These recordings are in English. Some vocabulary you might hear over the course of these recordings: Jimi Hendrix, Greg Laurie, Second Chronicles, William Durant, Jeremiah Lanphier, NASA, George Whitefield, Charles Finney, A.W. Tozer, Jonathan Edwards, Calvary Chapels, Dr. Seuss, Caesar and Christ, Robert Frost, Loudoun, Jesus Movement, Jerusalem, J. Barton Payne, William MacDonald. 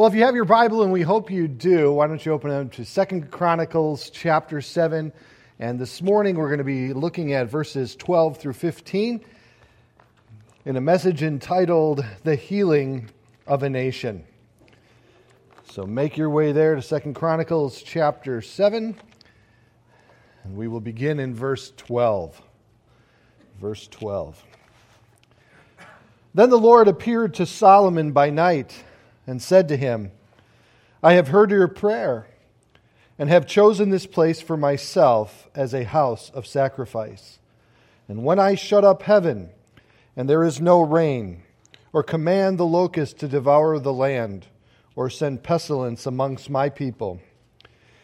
Well, if you have your Bible, and we hope you do, why don't you open up to Second Chronicles chapter 7. And this morning we're going to be looking at verses 12 through 15 in a message entitled, The Healing of a Nation. So make your way there to Second Chronicles chapter 7. And we will begin in verse 12. Verse 12. Then the Lord appeared to Solomon by night and said to him, I have heard your prayer and have chosen this place for myself as a house of sacrifice. And when I shut up heaven and there is no rain, or command the locust to devour the land, or send pestilence amongst my people,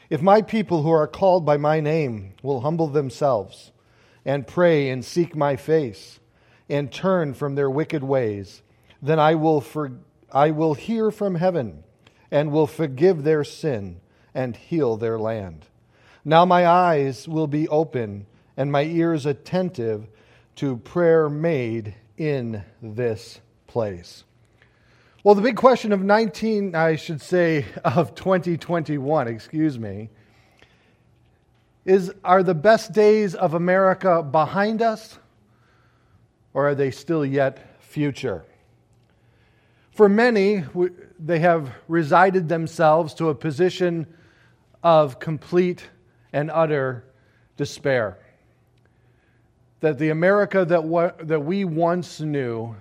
if my people who are called by my name will humble themselves and pray and seek my face and turn from their wicked ways, then I will hear from heaven and will forgive their sin and heal their land. Now my eyes will be open and my ears attentive to prayer made in this place. Well, the big question of 2021, is, are the best days of America behind us, or are they still yet future? For many, they have resided themselves to a position of complete and utter despair. That the America that we once knew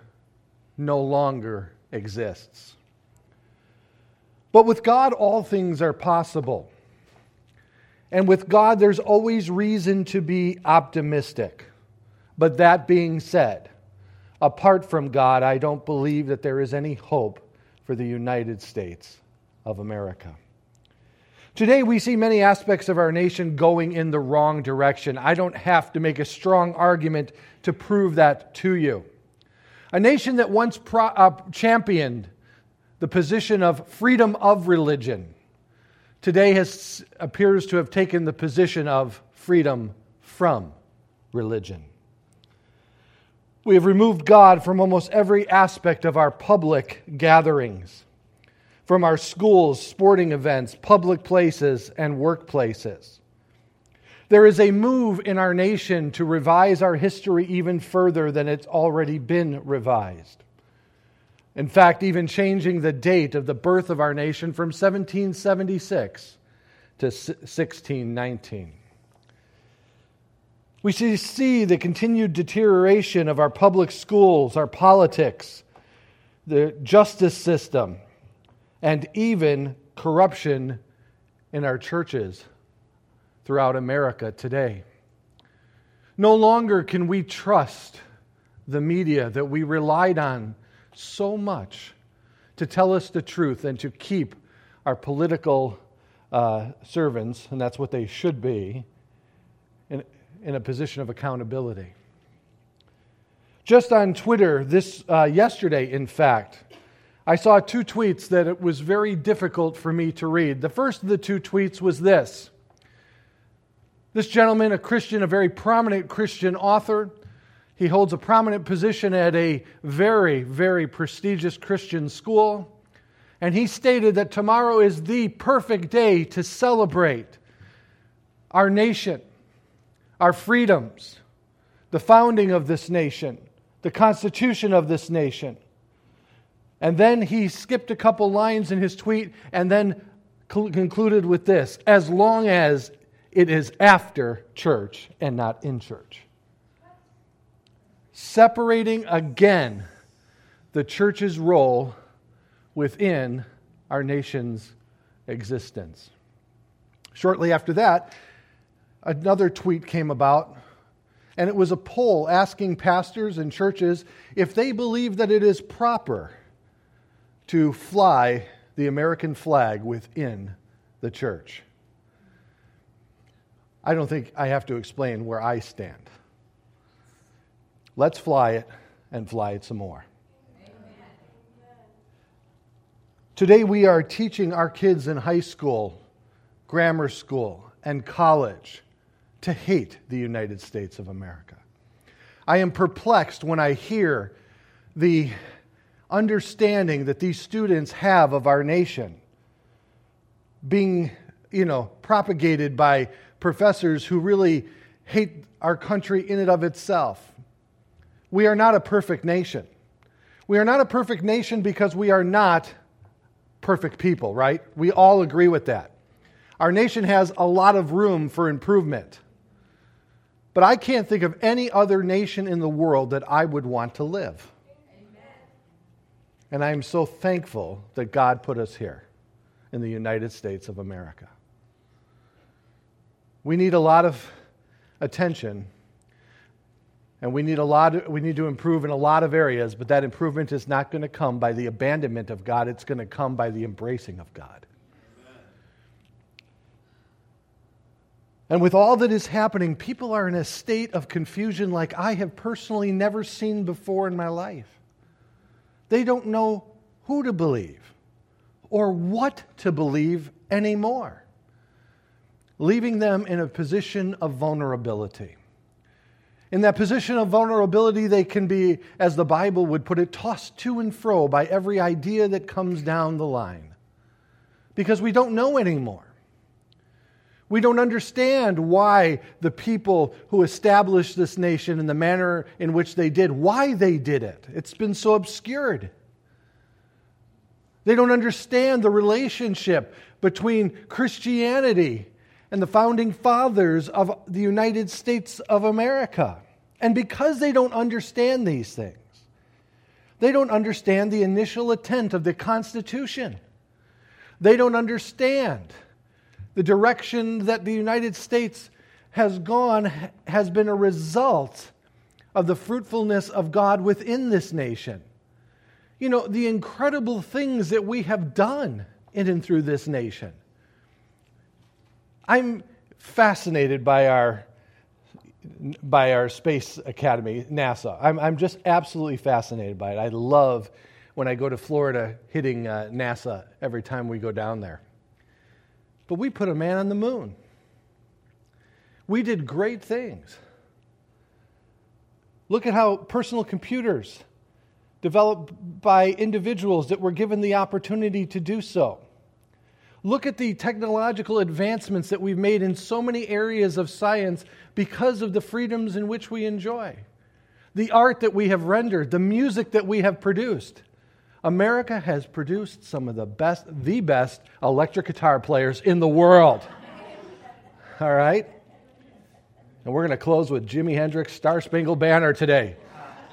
no longer exists. But with God, all things are possible. And with God, there's always reason to be optimistic. But that being said, apart from God, I don't believe that there is any hope for the United States of America. Today, we see many aspects of our nation going in the wrong direction. I don't have to make a strong argument to prove that to you. A nation that once championed the position of freedom of religion, today appears to have taken the position of freedom from religion. We have removed God from almost every aspect of our public gatherings, from our schools, sporting events, public places, and workplaces. There is a move in our nation to revise our history even further than it's already been revised. In fact, even changing the date of the birth of our nation from 1776 to 1619. We see the continued deterioration of our public schools, our politics, the justice system, and even corruption in our churches throughout America today. No longer can we trust the media that we relied on so much to tell us the truth and to keep our political servants, and that's what they should be, in a position of accountability. Just on Twitter yesterday, in fact, I saw two tweets that it was very difficult for me to read. The first of the two tweets was this. This gentleman, a Christian, a very prominent Christian author, he holds a prominent position at a very, very prestigious Christian school, and he stated that tomorrow is the perfect day to celebrate our nation, our freedoms, the founding of this nation, the Constitution of this nation. And then he skipped a couple lines in his tweet and then concluded with this, as long as it is after church and not in church. Separating again the church's role within our nation's existence. Shortly after that, another tweet came about, and it was a poll asking pastors and churches if they believe that it is proper to fly the American flag within the church. I don't think I have to explain where I stand. Let's fly it and fly it some more. Amen. Today we are teaching our kids in high school, grammar school, and college to hate the United States of America. I am perplexed when I hear the understanding that these students have of our nation being, propagated by professors who really hate our country in and of itself. We are not a perfect nation. We are not a perfect nation because we are not perfect people, right? We all agree with that. Our nation has a lot of room for improvement. But I can't think of any other nation in the world that I would want to live. Amen. And I am so thankful that God put us here in the United States of America. We need a lot of attention, and we need to improve in a lot of areas, but that improvement is not going to come by the abandonment of God. It's going to come by the embracing of God. Amen. And with all that is happening, people are in a state of confusion like I have personally never seen before in my life. They don't know who to believe or what to believe anymore, leaving them in a position of vulnerability. In that position of vulnerability, they can be, as the Bible would put it, tossed to and fro by every idea that comes down the line. Because we don't know anymore. We don't understand why the people who established this nation in the manner in which they did, why they did it. It's been so obscured. They don't understand the relationship between Christianity and the founding fathers of the United States of America. And because they don't understand these things, they don't understand the initial intent of the Constitution. They don't understand the direction that the United States has gone, has been a result of the fruitfulness of God within this nation. The incredible things that we have done in and through this nation. I'm fascinated by our space academy, NASA. I'm just absolutely fascinated by it. I love when I go to Florida hitting NASA every time we go down there. But we put a man on the moon. We did great things. Look at how personal computers developed by individuals that were given the opportunity to do so. Look at the technological advancements that we've made in so many areas of science because of the freedoms in which we enjoy. The art that we have rendered, the music that we have produced. America has produced some of the best electric guitar players in the world. All right? And we're going to close with Jimi Hendrix' Star Spangled Banner today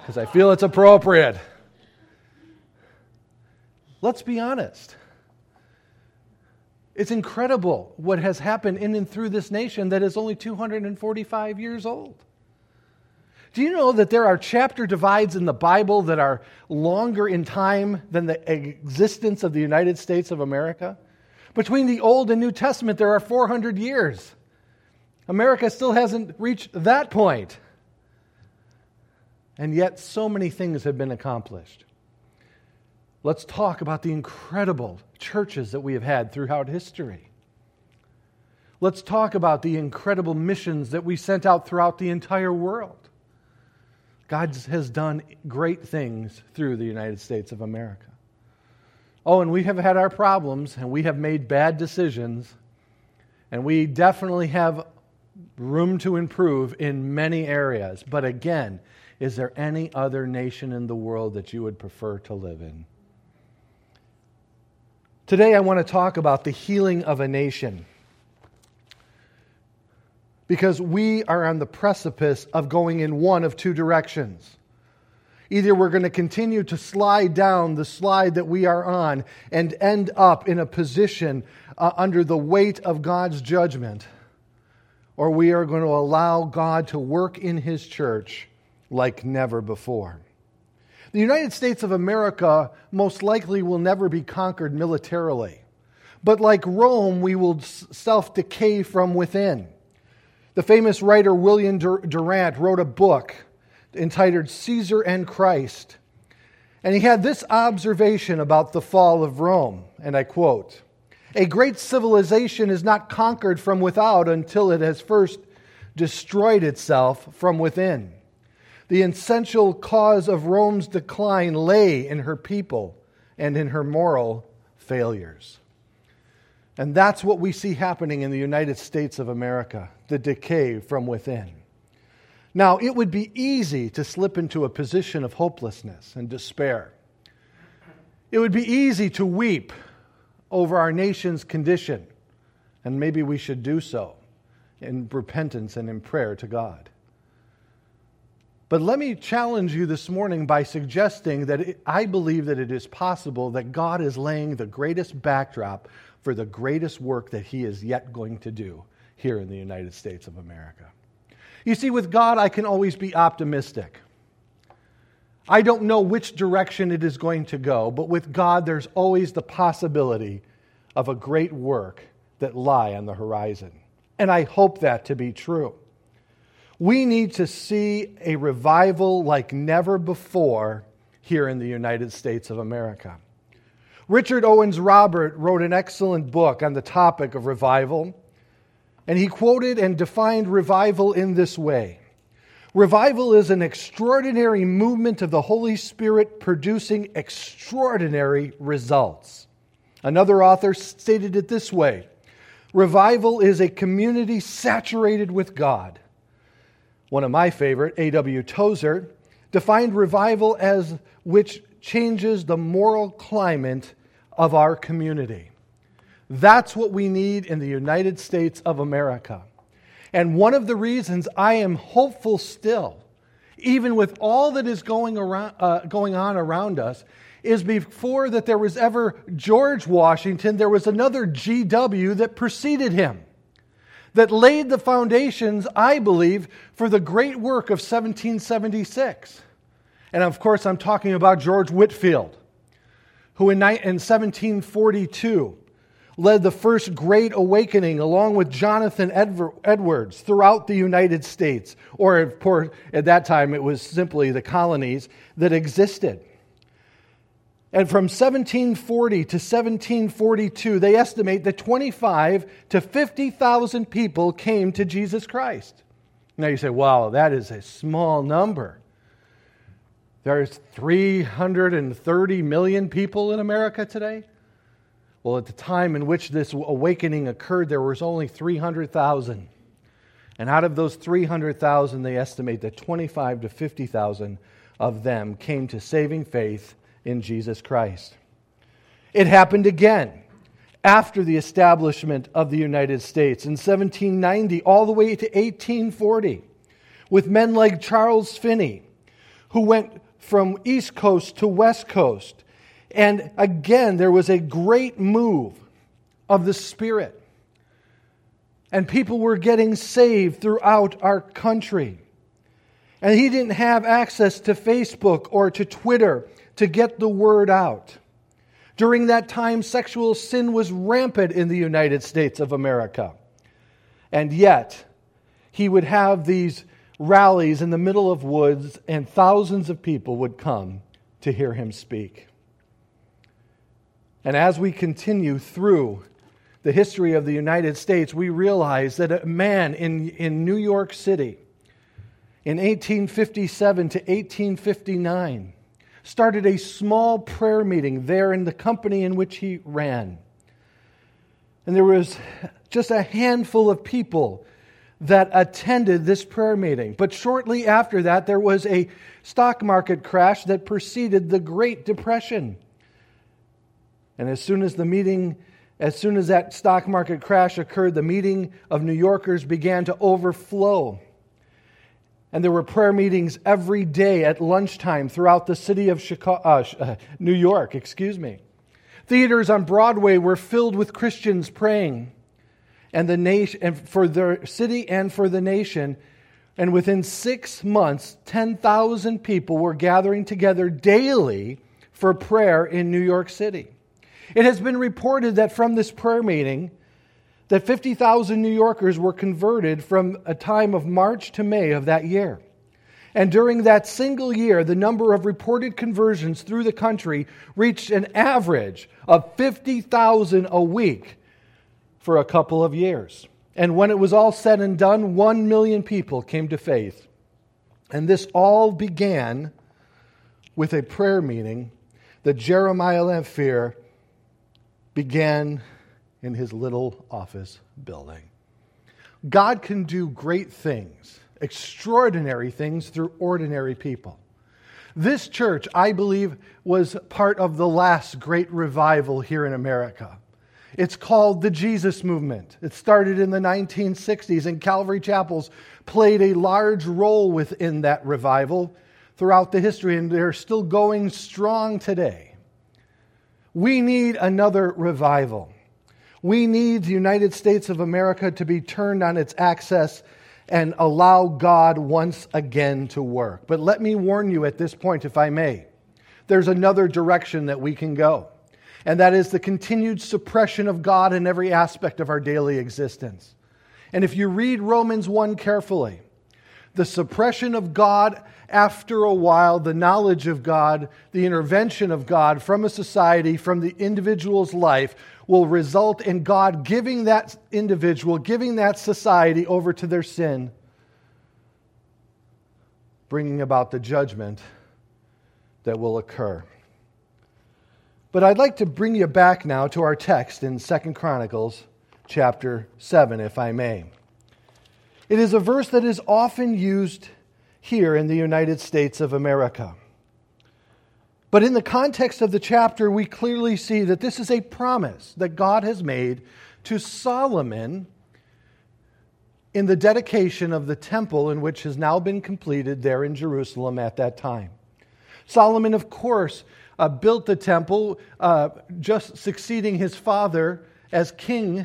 because I feel it's appropriate. Let's be honest. It's incredible what has happened in and through this nation that is only 245 years old. Do you know that there are chapter divides in the Bible that are longer in time than the existence of the United States of America? Between the Old and New Testament, there are 400 years. America still hasn't reached that point. And yet, so many things have been accomplished. Let's talk about the incredible churches that we have had throughout history. Let's talk about the incredible missions that we sent out throughout the entire world. God has done great things through the United States of America. Oh, and we have had our problems, and we have made bad decisions, and we definitely have room to improve in many areas. But again, is there any other nation in the world that you would prefer to live in? Today I want to talk about the healing of a nation, because we are on the precipice of going in one of two directions. Either we're going to continue to slide down the slide that we are on and end up in a position under the weight of God's judgment, or we are going to allow God to work in His church like never before. The United States of America most likely will never be conquered militarily. But like Rome, we will self-decay from within. The famous writer William Durant wrote a book entitled Caesar and Christ. And he had this observation about the fall of Rome, and I quote, "A great civilization is not conquered from without until it has first destroyed itself from within. The essential cause of Rome's decline lay in her people and in her moral failures. And that's what we see happening in the United States of America, the decay from within. Now, it would be easy to slip into a position of hopelessness and despair. It would be easy to weep over our nation's condition, and maybe we should do so in repentance and in prayer to God. But let me challenge you this morning by suggesting that I believe that it is possible that God is laying the greatest backdrop for the greatest work that He is yet going to do here in the United States of America. You see, with God, I can always be optimistic. I don't know which direction it is going to go, but with God, there's always the possibility of a great work that lie on the horizon. And I hope that to be true. We need to see a revival like never before here in the United States of America. Richard Owens Robert wrote an excellent book on the topic of revival, and he quoted and defined revival in this way. Revival is an extraordinary movement of the Holy Spirit producing extraordinary results. Another author stated it this way, revival is a community saturated with God. One of my favorite, A.W. Tozer, defined revival as which changes the moral climate of our community. That's what we need in the United States of America. And one of the reasons I am hopeful still, even with all that is going on around us, is before that there was ever George Washington, there was another G.W. that preceded him, that laid the foundations, I believe, for the great work of 1776. And of course, I'm talking about George Whitefield, who in 1742 led the first Great Awakening along with Jonathan Edwards throughout the United States, or of course, at that time it was simply the colonies that existed. And from 1740 to 1742, they estimate that 25 to 50,000 people came to Jesus Christ. Now you say, wow, that is a small number. There's 330 million people in America today. Well, at the time in which this awakening occurred, there was only 300,000. And out of those 300,000, they estimate that 25 to 50,000 of them came to saving faith in Jesus Christ. It happened again after the establishment of the United States in 1790 all the way to 1840 with men like Charles Finney, who went from East Coast to West Coast. And again, there was a great move of the Spirit. And people were getting saved throughout our country. And he didn't have access to Facebook or to Twitter to get the word out. During that time, sexual sin was rampant in the United States of America. And yet, he would have these rallies in the middle of woods, and thousands of people would come to hear him speak. And as we continue through the history of the United States, we realize that a man in New York City in 1857 to 1859 started a small prayer meeting there in the company in which he ran. And there was just a handful of people that attended this prayer meeting. But shortly after that, there was a stock market crash that preceded the Great Depression. And as soon as that stock market crash occurred, the meeting of New Yorkers began to overflow. And there were prayer meetings every day at lunchtime throughout the city of New York. Theaters on Broadway were filled with Christians praying, and the nation, and for their city and for the nation. And within 6 months, 10,000 people were gathering together daily for prayer in New York City. It has been reported that from this prayer meeting, that 50,000 New Yorkers were converted from a time of March to May of that year. And during that single year, the number of reported conversions through the country reached an average of 50,000 a week for a couple of years. And when it was all said and done, 1 million people came to faith And this all began with a prayer meeting that Jeremiah Lanphier began in his little office building. God can do great things, extraordinary things through ordinary people. This church, I believe, was part of the last great revival here in America. It's called the Jesus Movement. It started in the 1960s, and Calvary Chapels played a large role within that revival throughout the history, and they're still going strong today. We need another revival. We need the United States of America to be turned on its axis and allow God once again to work. But let me warn you at this point, if I may, there's another direction that we can go. And that is the continued suppression of God in every aspect of our daily existence. And if you read Romans 1 carefully, the suppression of God after a while, the knowledge of God, the intervention of God from a society, from the individual's life, will result in God giving that individual, giving that society over to their sin, bringing about the judgment that will occur. But I'd like to bring you back now to our text in Second Chronicles chapter 7, if I may. It is a verse that is often used here in the United States of America. But in the context of the chapter, we clearly see that this is a promise that God has made to Solomon in the dedication of the temple in which has now been completed there in Jerusalem at that time. Solomon, of course, built the temple, just succeeding his father as king.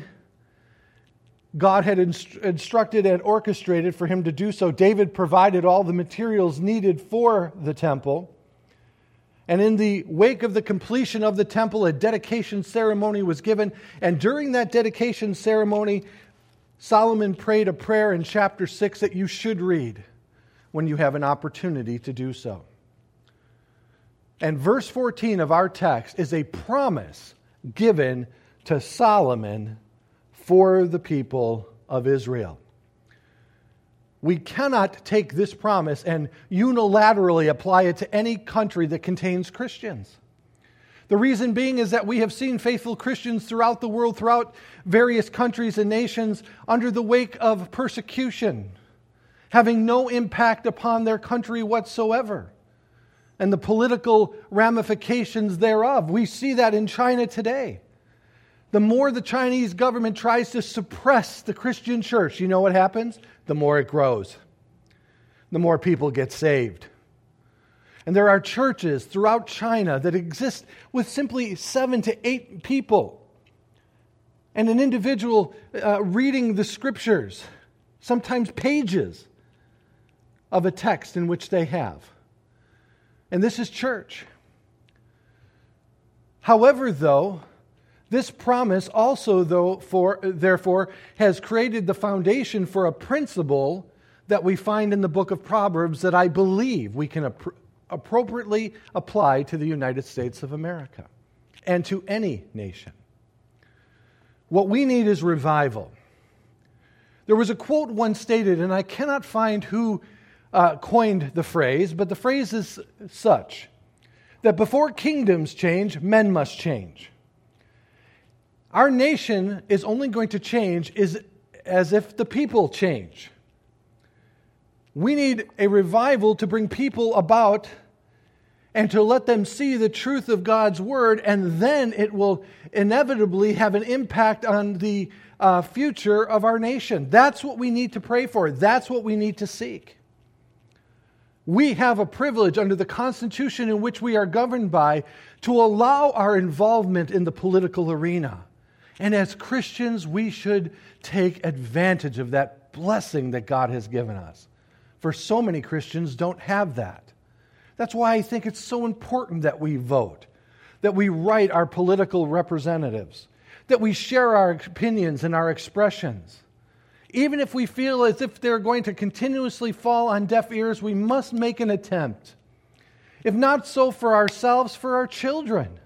God had instructed and orchestrated for him to do so. David provided all the materials needed for the temple. And in the wake of the completion of the temple, a dedication ceremony was given. And during that dedication ceremony, Solomon prayed a prayer in chapter 6 that you should read when you have an opportunity to do so. And verse 14 of our text is a promise given to Solomon for the people of Israel. We cannot take this promise and unilaterally apply it to any country that contains Christians. The reason being is that we have seen faithful Christians throughout the world, throughout various countries and nations, under the wake of persecution, having no impact upon their country whatsoever, and the political ramifications thereof. We see that in China today. The more the Chinese government tries to suppress the Christian church, you know what happens? The more it grows. The more people get saved. And there are churches throughout China that exist with simply 7 to 8 people and an individual reading the scriptures, sometimes pages of a text in which they have. And this is church. However, though, this promise also, therefore, has created the foundation for a principle that we find in the book of Proverbs that I believe we can appropriately apply to the United States of America and to any nation. What we need is revival. There was a quote once stated, and I cannot find who coined the phrase, but the phrase is such that before kingdoms change, men must change. Our nation is only going to change as if the people change. We need a revival to bring people about and to let them see the truth of God's word, and then it will inevitably have an impact on the future of our nation. That's what we need to pray for. That's what we need to seek. We have a privilege under the Constitution in which we are governed by to allow our involvement in the political arena. And as Christians, we should take advantage of that blessing that God has given us. For so many Christians don't have that. That's why I think it's so important that we vote, that we write our political representatives, that we share our opinions and our expressions. Even if we feel as if they're going to continuously fall on deaf ears, we must make an attempt. If not so for ourselves, for our children,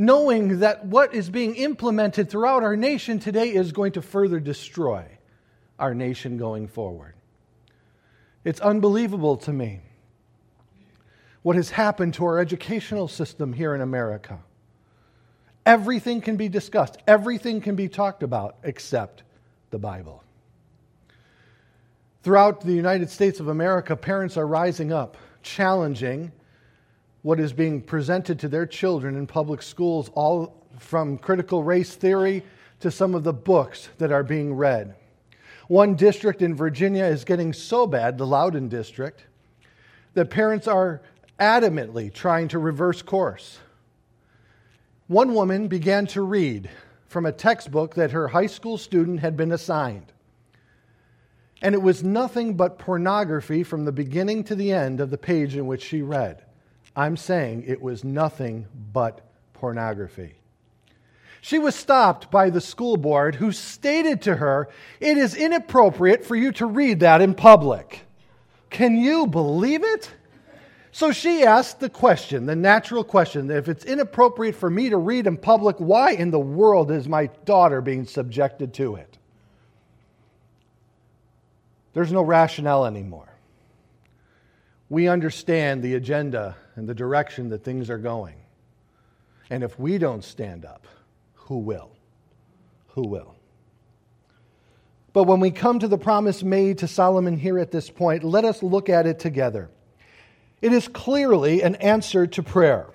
knowing that what is being implemented throughout our nation today is going to further destroy our nation going forward. It's unbelievable to me what has happened to our educational system here in America. Everything can be discussed. Everything can be talked about except the Bible. Throughout the United States of America, parents are rising up, challenging what is being presented to their children in public schools, all from critical race theory to some of the books that are being read. One district in Virginia is getting so bad, the Loudoun district, that parents are adamantly trying to reverse course. One woman began to read from a textbook that her high school student had been assigned. And it was nothing but pornography from the beginning to the end of the page in which she read. I'm saying it was nothing but pornography. She was stopped by the school board, who stated to her, "It is inappropriate for you to read that in public." Can you believe it? So she asked the question, the natural question, if it's inappropriate for me to read in public, why in the world is my daughter being subjected to it? There's no rationale anymore. We understand the agenda and the direction that things are going. And if we don't stand up, who will? Who will? But when we come to the promise made to Solomon here at this point, let us look at it together. It is clearly an answer to prayer.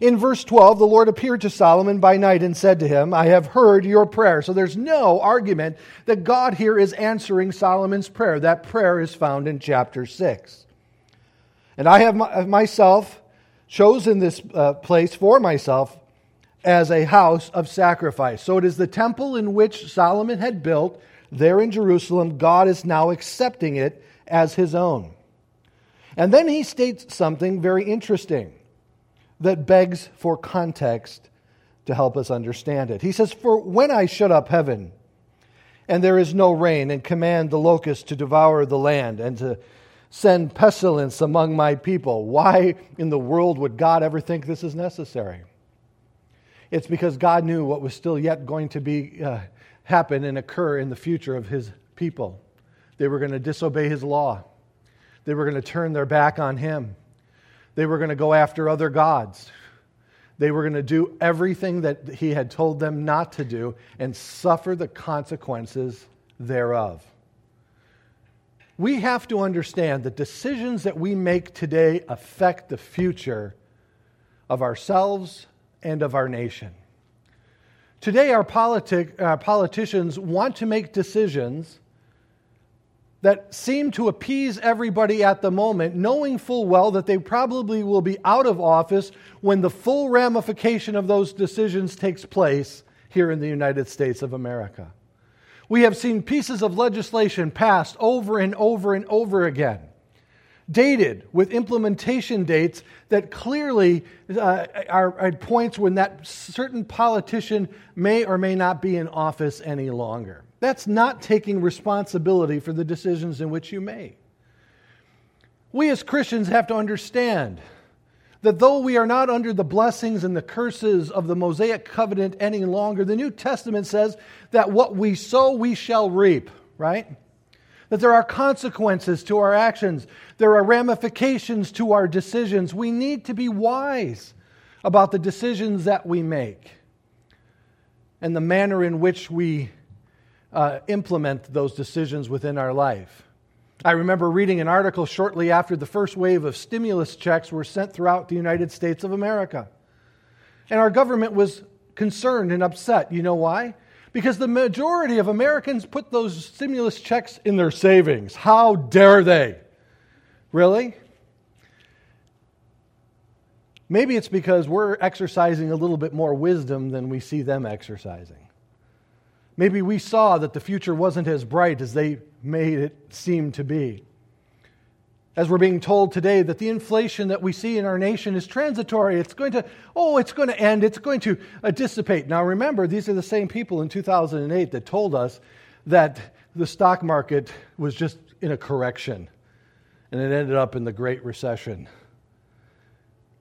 In verse 12, the Lord appeared to Solomon by night and said to him, "I have heard your prayer." So there's no argument that God here is answering Solomon's prayer. That prayer is found in chapter 6. "And I have myself chosen this place for myself as a house of sacrifice." So it is the temple in which Solomon had built there in Jerusalem. God is now accepting it as his own. And then he states something very interesting that begs for context to help us understand it. He says, "For when I shut up heaven, and there is no rain, and command the locusts to devour the land, and to send pestilence among my people." Why in the world would God ever think this is necessary? It's because God knew what was still yet going to be happen and occur in the future of his people. They were going to disobey his law. They were going to turn their back on him. They were going to go after other gods. They were going to do everything that he had told them not to do and suffer the consequences thereof. We have to understand that decisions that we make today affect the future of ourselves and of our nation. Today, our politicians want to make decisions that seem to appease everybody at the moment, knowing full well that they probably will be out of office when the full ramification of those decisions takes place here in the United States of America. We have seen pieces of legislation passed over and over and over again, dated with implementation dates that clearly are at points when that certain politician may or may not be in office any longer. That's not taking responsibility for the decisions in which you make. We as Christians have to understand that though we are not under the blessings and the curses of the Mosaic covenant any longer, the New Testament says that what we sow, we shall reap, right? That there are consequences to our actions. There are ramifications to our decisions. We need to be wise about the decisions that we make and the manner in which we implement those decisions within our life. I remember reading an article shortly after the first wave of stimulus checks were sent throughout the United States of America. And our government was concerned and upset. You know why? Because the majority of Americans put those stimulus checks in their savings. How dare they? Really? Maybe it's because we're exercising a little bit more wisdom than we see them exercising. Maybe we saw that the future wasn't as bright as they made it seem to be. As we're being told today that the inflation that we see in our nation is transitory. It's going to end. It's going to dissipate. Now remember, these are the same people in 2008 that told us that the stock market was just in a correction and it ended up in the Great Recession.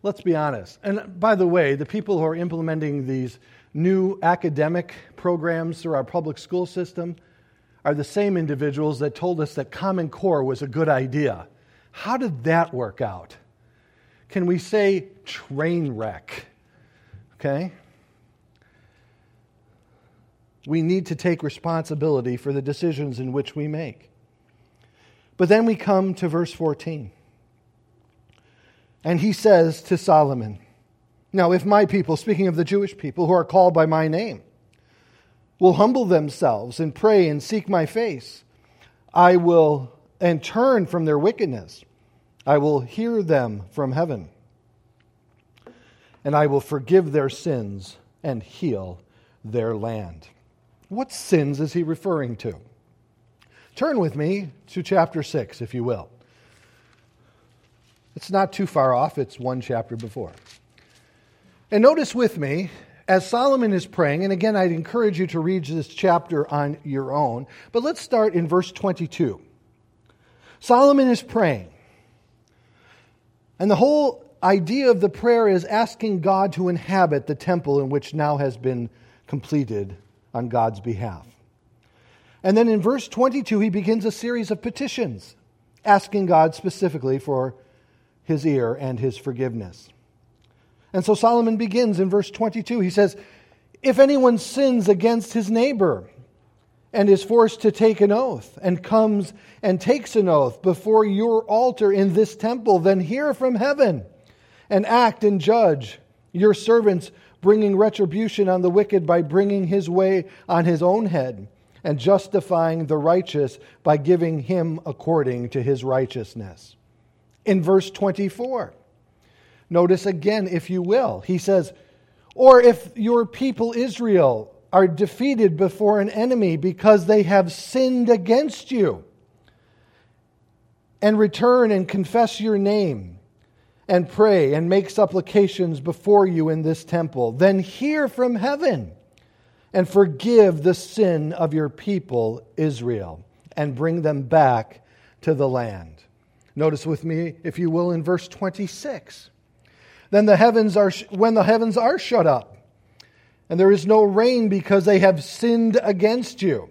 Let's be honest. And by the way, the people who are implementing these new academic programs through our public school system are the same individuals that told us that Common Core was a good idea. How did that work out? Can we say train wreck? Okay? We need to take responsibility for the decisions in which we make. But then we come to verse 14. And he says to Solomon, now if my people, speaking of the Jewish people who are called by my name, will humble themselves and pray and seek my face, I will, and turn from their wickedness, I will hear them from heaven, and I will forgive their sins and heal their land. What sins is he referring to? Turn with me to chapter 6, if you will. It's not too far off. It's one chapter before. And notice with me, as Solomon is praying, and again, I'd encourage you to read this chapter on your own, but let's start in verse 22. Solomon is praying. And the whole idea of the prayer is asking God to inhabit the temple in which now has been completed on God's behalf. And then in verse 22, he begins a series of petitions, asking God specifically for his ear and his forgiveness. And so Solomon begins in verse 22. He says, if anyone sins against his neighbor and is forced to take an oath and comes and takes an oath before your altar in this temple, then hear from heaven and act and judge your servants, bringing retribution on the wicked by bringing his way on his own head and justifying the righteous by giving him according to his righteousness. In verse 24, notice again, if you will, he says, or if your people Israel are defeated before an enemy because they have sinned against you, and return and confess your name, and pray and make supplications before you in this temple, then hear from heaven and forgive the sin of your people Israel and bring them back to the land. Notice with me, if you will, in verse 26. Then the heavens are when the heavens are shut up, and there is no rain because they have sinned against you.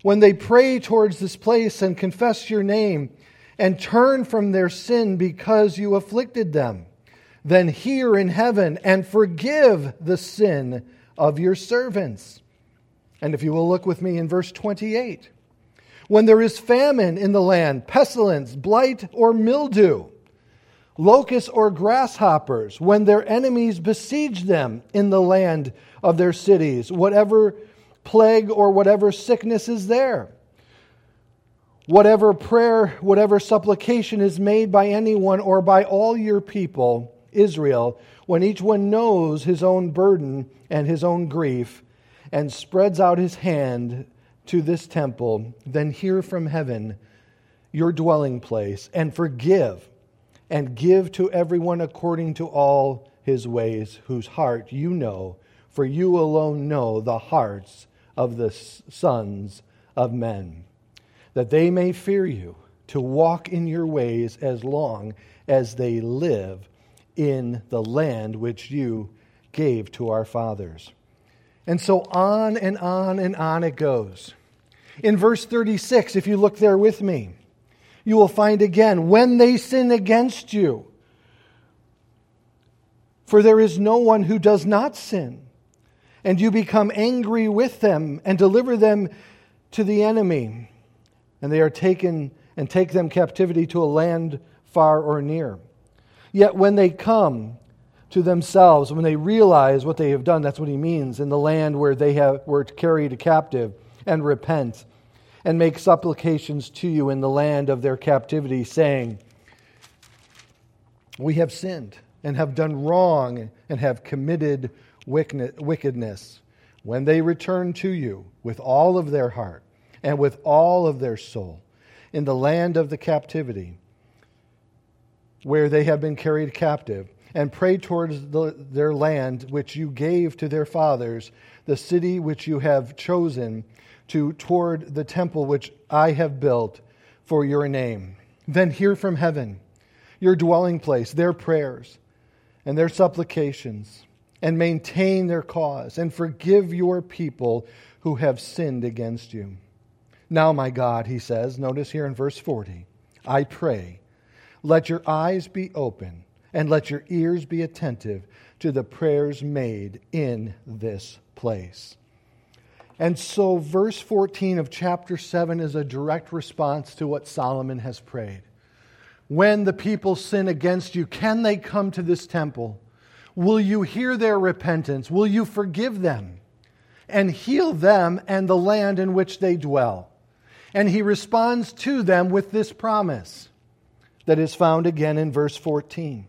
When they pray towards this place and confess your name and turn from their sin because you afflicted them, then hear in heaven and forgive the sin of your servants. And if you will look with me in verse 28. When there is famine in the land, pestilence, blight, or mildew, locusts or grasshoppers, when their enemies besiege them in the land of their cities, whatever plague or whatever sickness is there, whatever prayer, whatever supplication is made by anyone or by all your people, Israel, when each one knows his own burden and his own grief and spreads out his hand to this temple, then hear from heaven your dwelling place and forgive and give to everyone according to all his ways, whose heart you know, for you alone know the hearts of the sons of men, that they may fear you to walk in your ways as long as they live in the land which you gave to our fathers. And so on and on and on it goes. In verse 36, if you look there with me, you will find again, when they sin against you, for there is no one who does not sin, and you become angry with them and deliver them to the enemy, and they are taken and take them captivity to a land far or near. Yet when they come to themselves, when they realize what they have done, that's what he means, in the land where they were carried captive, and repent and make supplications to you in the land of their captivity, saying, we have sinned and have done wrong and have committed wickedness. When they return to you with all of their heart and with all of their soul in the land of the captivity, where they have been carried captive, and pray towards their land which you gave to their fathers, the city which you have chosen, toward the temple which I have built for your name. Then hear from heaven, your dwelling place, their prayers and their supplications, and maintain their cause, and forgive your people who have sinned against you. Now, my God, he says, notice here in verse 40, I pray, let your eyes be open and let your ears be attentive to the prayers made in this place. And so verse 14 of chapter 7 is a direct response to what Solomon has prayed. When the people sin against you, can they come to this temple? Will you hear their repentance? Will you forgive them and heal them and the land in which they dwell? And he responds to them with this promise that is found again in verse 14.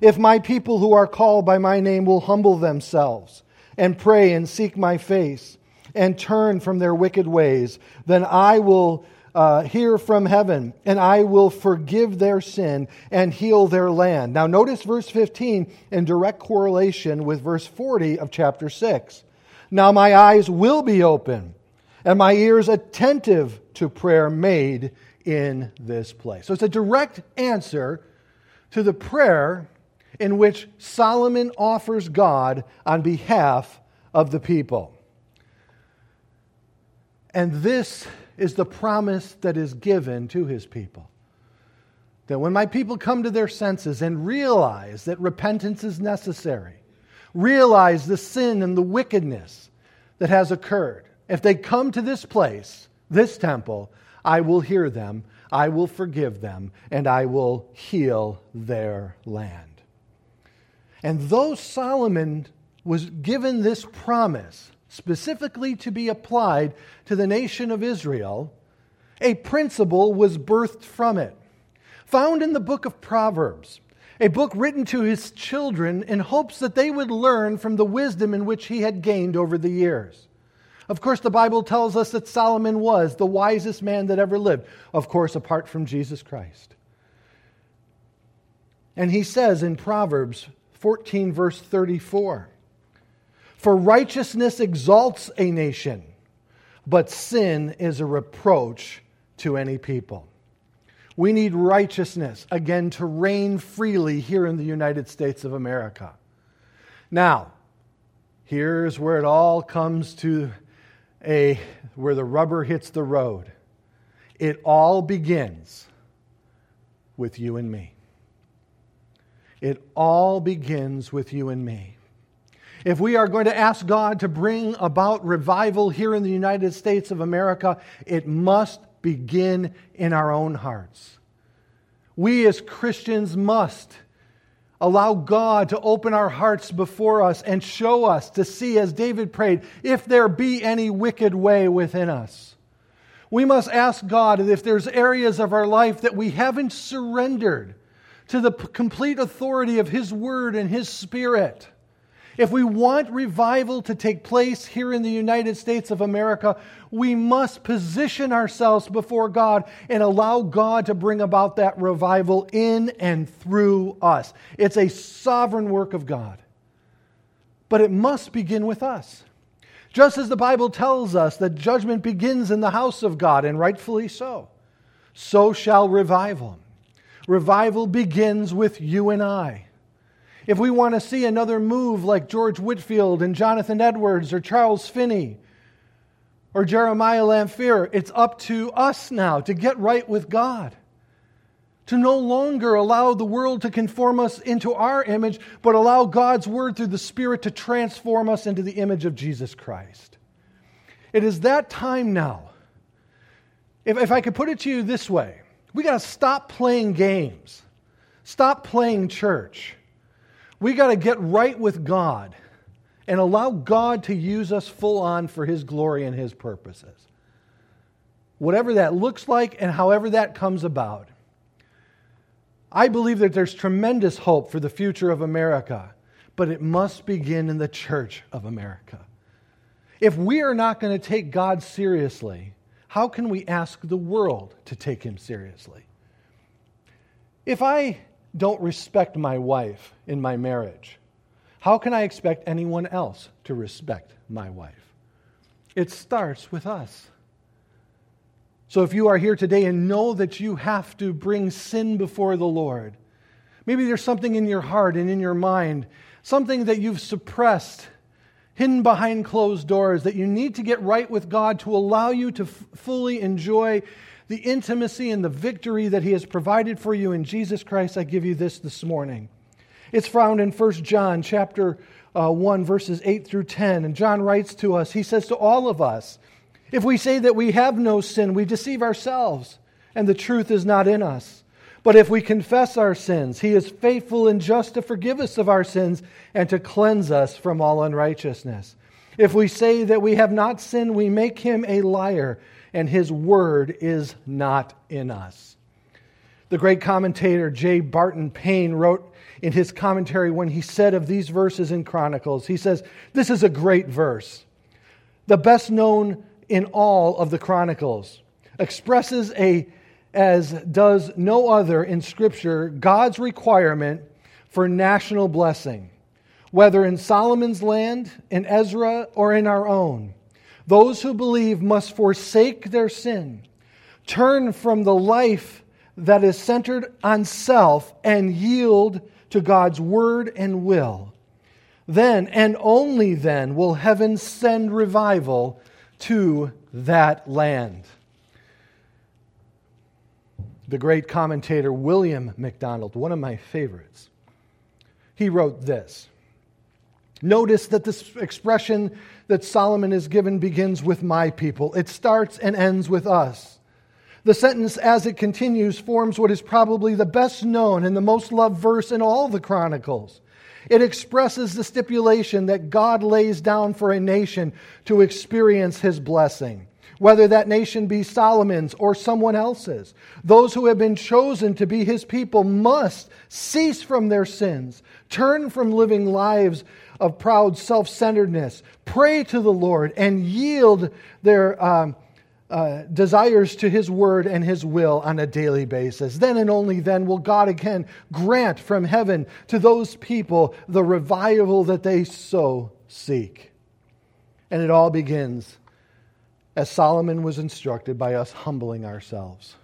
If my people who are called by my name will humble themselves and pray and seek my face and turn from their wicked ways, then I will hear from heaven, and I will forgive their sin and heal their land. Now notice verse 15 in direct correlation with verse 40 of chapter 6. Now my eyes will be open and my ears attentive to prayer made in this place. So it's a direct answer to the prayer in which Solomon offers God on behalf of the people. And this is the promise that is given to his people. That when my people come to their senses and realize that repentance is necessary, realize the sin and the wickedness that has occurred, if they come to this place, this temple, I will hear them, I will forgive them, and I will heal their land. And though Solomon was given this promise specifically to be applied to the nation of Israel, a principle was birthed from it. Found in the book of Proverbs, a book written to his children in hopes that they would learn from the wisdom in which he had gained over the years. Of course, the Bible tells us that Solomon was the wisest man that ever lived, of course, apart from Jesus Christ. And he says in Proverbs 14, verse 34, for righteousness exalts a nation, but sin is a reproach to any people. We need righteousness, again, to reign freely here in the United States of America. Now, here's where it all comes to where the rubber hits the road. It all begins with you and me. It all begins with you and me. If we are going to ask God to bring about revival here in the United States of America, it must begin in our own hearts. We as Christians must allow God to open our hearts before us and show us to see, as David prayed, if there be any wicked way within us. We must ask God if there's areas of our life that we haven't surrendered to the complete authority of His Word and His Spirit. If we want revival to take place here in the United States of America, we must position ourselves before God and allow God to bring about that revival in and through us. It's a sovereign work of God. But it must begin with us. Just as the Bible tells us that judgment begins in the house of God, and rightfully so, so shall revival. Revival begins with you and I. If we want to see another move like George Whitefield and Jonathan Edwards or Charles Finney or Jeremiah Lanphier, it's up to us now to get right with God, to no longer allow the world to conform us into our image, but allow God's Word through the Spirit to transform us into the image of Jesus Christ. It is that time now. If I could put it to you this way, we got to stop playing games, stop playing church. We got to get right with God and allow God to use us full on for His glory and His purposes. Whatever that looks like and however that comes about. I believe that there's tremendous hope for the future of America, but it must begin in the Church of America. If we are not going to take God seriously, how can we ask the world to take Him seriously? If I don't respect my wife in my marriage, how can I expect anyone else to respect my wife? It starts with us. So if you are here today and know that you have to bring sin before the Lord, maybe there's something in your heart and in your mind, something that you've suppressed hidden behind closed doors, that you need to get right with God to allow you to fully enjoy the intimacy and the victory that He has provided for you in Jesus Christ. I give you this morning. It's found in 1 John chapter 1, verses 8 through 10. And John writes to us, he says to all of us, if we say that we have no sin, we deceive ourselves, and the truth is not in us. But if we confess our sins, He is faithful and just to forgive us of our sins and to cleanse us from all unrighteousness. If we say that we have not sinned, we make Him a liar, and His word is not in us. The great commentator J. Barton Payne wrote in his commentary when he said of these verses in Chronicles, he says, this is a great verse. The best known in all of the Chronicles, expresses as does no other in Scripture, God's requirement for national blessing, whether in Solomon's land, in Ezra, or in our own. Those who believe must forsake their sin, turn from the life that is centered on self, and yield to God's word and will. Then, and only then, will heaven send revival to that land. The great commentator William MacDonald, one of my favorites, he wrote this. Notice that this expression that Solomon is given begins with my people. It starts and ends with us. The sentence as it continues forms what is probably the best known and the most loved verse in all the Chronicles. It expresses the stipulation that God lays down for a nation to experience His blessing, whether that nation be Solomon's or someone else's. Those who have been chosen to be His people must cease from their sins, turn from living lives of proud self-centeredness, pray to the Lord, and yield their desires to His word and His will on a daily basis. Then and only then will God again grant from heaven to those people the revival that they so seek. And it all begins, as Solomon was instructed, by us humbling ourselves.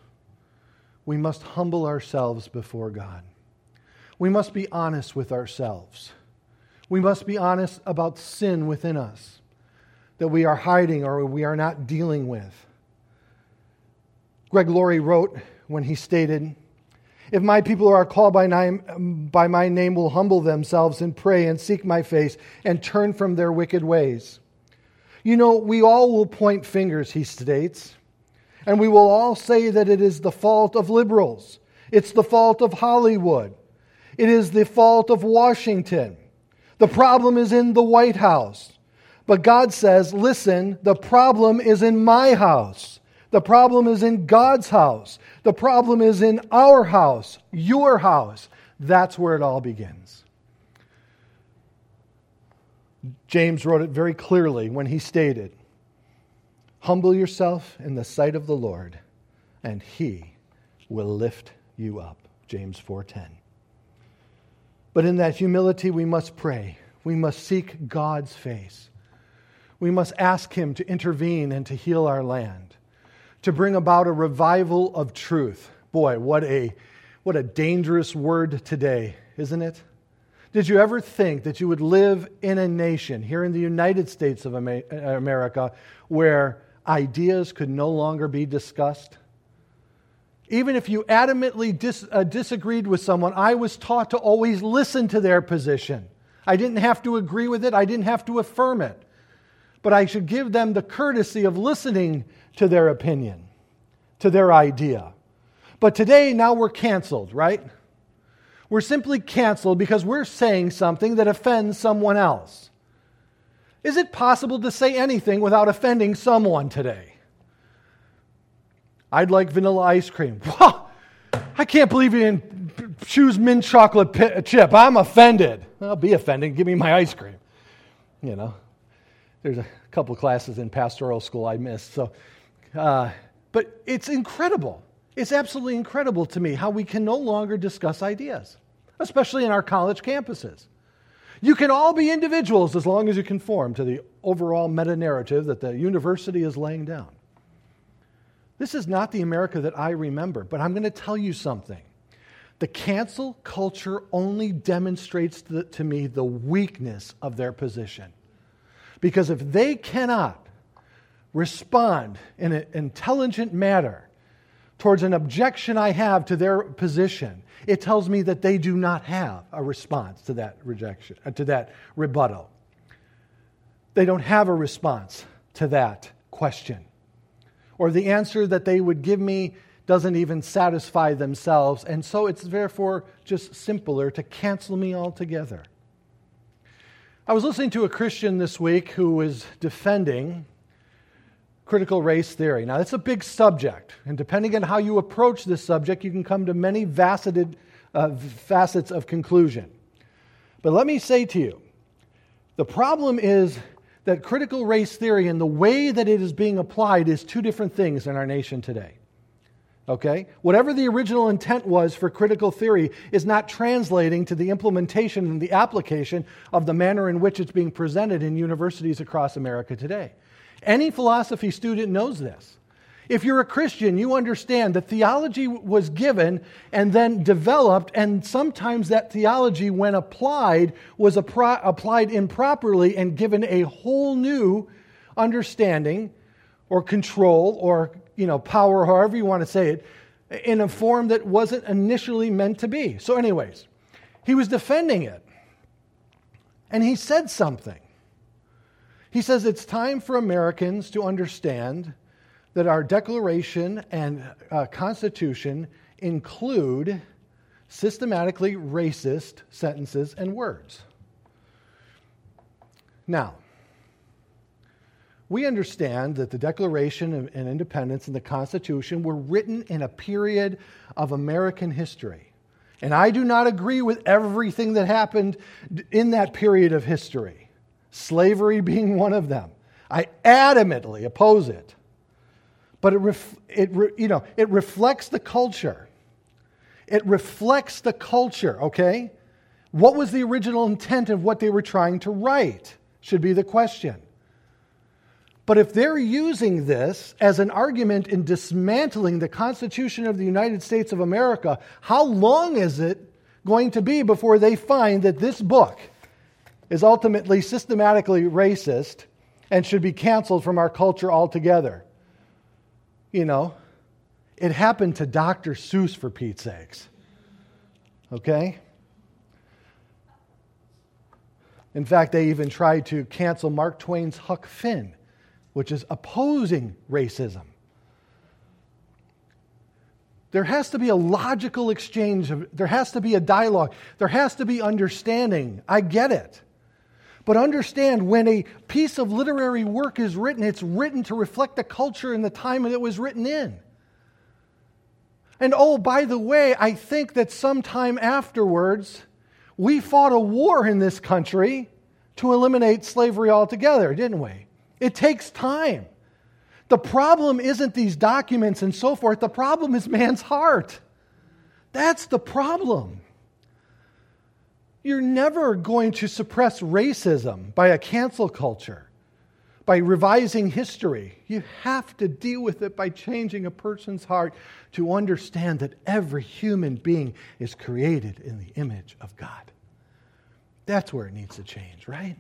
We must humble ourselves before God. We must be honest with ourselves. We must be honest about sin within us that we are hiding or we are not dealing with. Greg Laurie wrote when he stated, if my people who are called by my name will humble themselves and pray and seek my face and turn from their wicked ways. You know, we all will point fingers, he states, and we will all say that it is the fault of liberals. It's the fault of Hollywood. It is the fault of Washington. The problem is in the White House. But God says, listen, the problem is in my house. The problem is in God's house. The problem is in our house, your house. That's where it all begins. James wrote it very clearly when he stated, humble yourself in the sight of the Lord, and He will lift you up. James 4:10. But in that humility, we must pray. We must seek God's face. We must ask Him to intervene and to heal our land, to bring about a revival of truth. Boy, what a dangerous word today, isn't it? Did you ever think that you would live in a nation here in the United States of America where ideas could no longer be discussed? Even if you adamantly disagreed with someone, I was taught to always listen to their position. I didn't have to agree with it. I didn't have to affirm it. But I should give them the courtesy of listening to their opinion, to their idea. But today, now we're canceled, right? We're simply canceled because we're saying something that offends someone else. Is it possible to say anything without offending someone today? I'd like vanilla ice cream. Whoa! I can't believe you didn't choose mint chocolate chip. I'm offended. I'll be offended. Give me my ice cream. You know. There's a couple classes in pastoral school I missed. But it's incredible. It's absolutely incredible to me how we can no longer discuss ideas, especially in our college campuses. You can all be individuals as long as you conform to the overall meta-narrative that the university is laying down. This is not the America that I remember, but I'm going to tell you something. The cancel culture only demonstrates to me the weakness of their position. Because if they cannot respond in an intelligent manner towards an objection I have to their position, it tells me that they do not have a response to that rejection, to that rebuttal. They don't have a response to that question. Or the answer that they would give me doesn't even satisfy themselves, and so it's therefore just simpler to cancel me altogether. I was listening to a Christian this week who was defending critical race theory. Now, that's a big subject, and depending on how you approach this subject, you can come to many facets of conclusion. But let me say to you, the problem is that critical race theory and the way that it is being applied is two different things in our nation today. Okay? Whatever the original intent was for critical theory is not translating to the implementation and the application of the manner in which it's being presented in universities across America today. Any philosophy student knows this. If you're a Christian, you understand that theology was given and then developed, and sometimes that theology, when applied, was applied improperly and given a whole new understanding or control or power, however you want to say it, in a form that wasn't initially meant to be. So anyways, he was defending it, and he said something. He says it's time for Americans to understand that our Declaration and Constitution include systematically racist sentences and words. Now, we understand that the Declaration of Independence and the Constitution were written in a period of American history. And I do not agree with everything that happened in that period of history, slavery being one of them. I adamantly oppose it. But it reflects the culture. It reflects the culture, okay? What was the original intent of what they were trying to write should be the question. But if they're using this as an argument in dismantling the Constitution of the United States of America, how long is it going to be before they find that this book is ultimately systematically racist and should be canceled from our culture altogether? It happened to Dr. Seuss, for Pete's sakes. Okay? In fact, they even tried to cancel Mark Twain's Huck Finn, which is opposing racism. There has to be a logical exchange. There has to be a dialogue. There has to be understanding. I get it. But understand, when a piece of literary work is written, it's written to reflect the culture and the time that it was written in. And oh, by the way, I think that sometime afterwards, we fought a war in this country to eliminate slavery altogether, didn't we? It takes time. The problem isn't these documents and so forth. The problem is man's heart. That's the problem. You're never going to suppress racism by a cancel culture, by revising history. You have to deal with it by changing a person's heart to understand that every human being is created in the image of God. That's where it needs to change, right?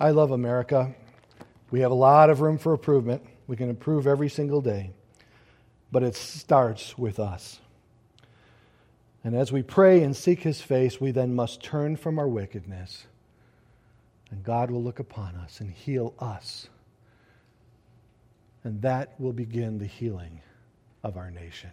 I love America. We have a lot of room for improvement. We can improve every single day. But it starts with us. And as we pray and seek His face, we then must turn from our wickedness. And God will look upon us and heal us. And that will begin the healing of our nation.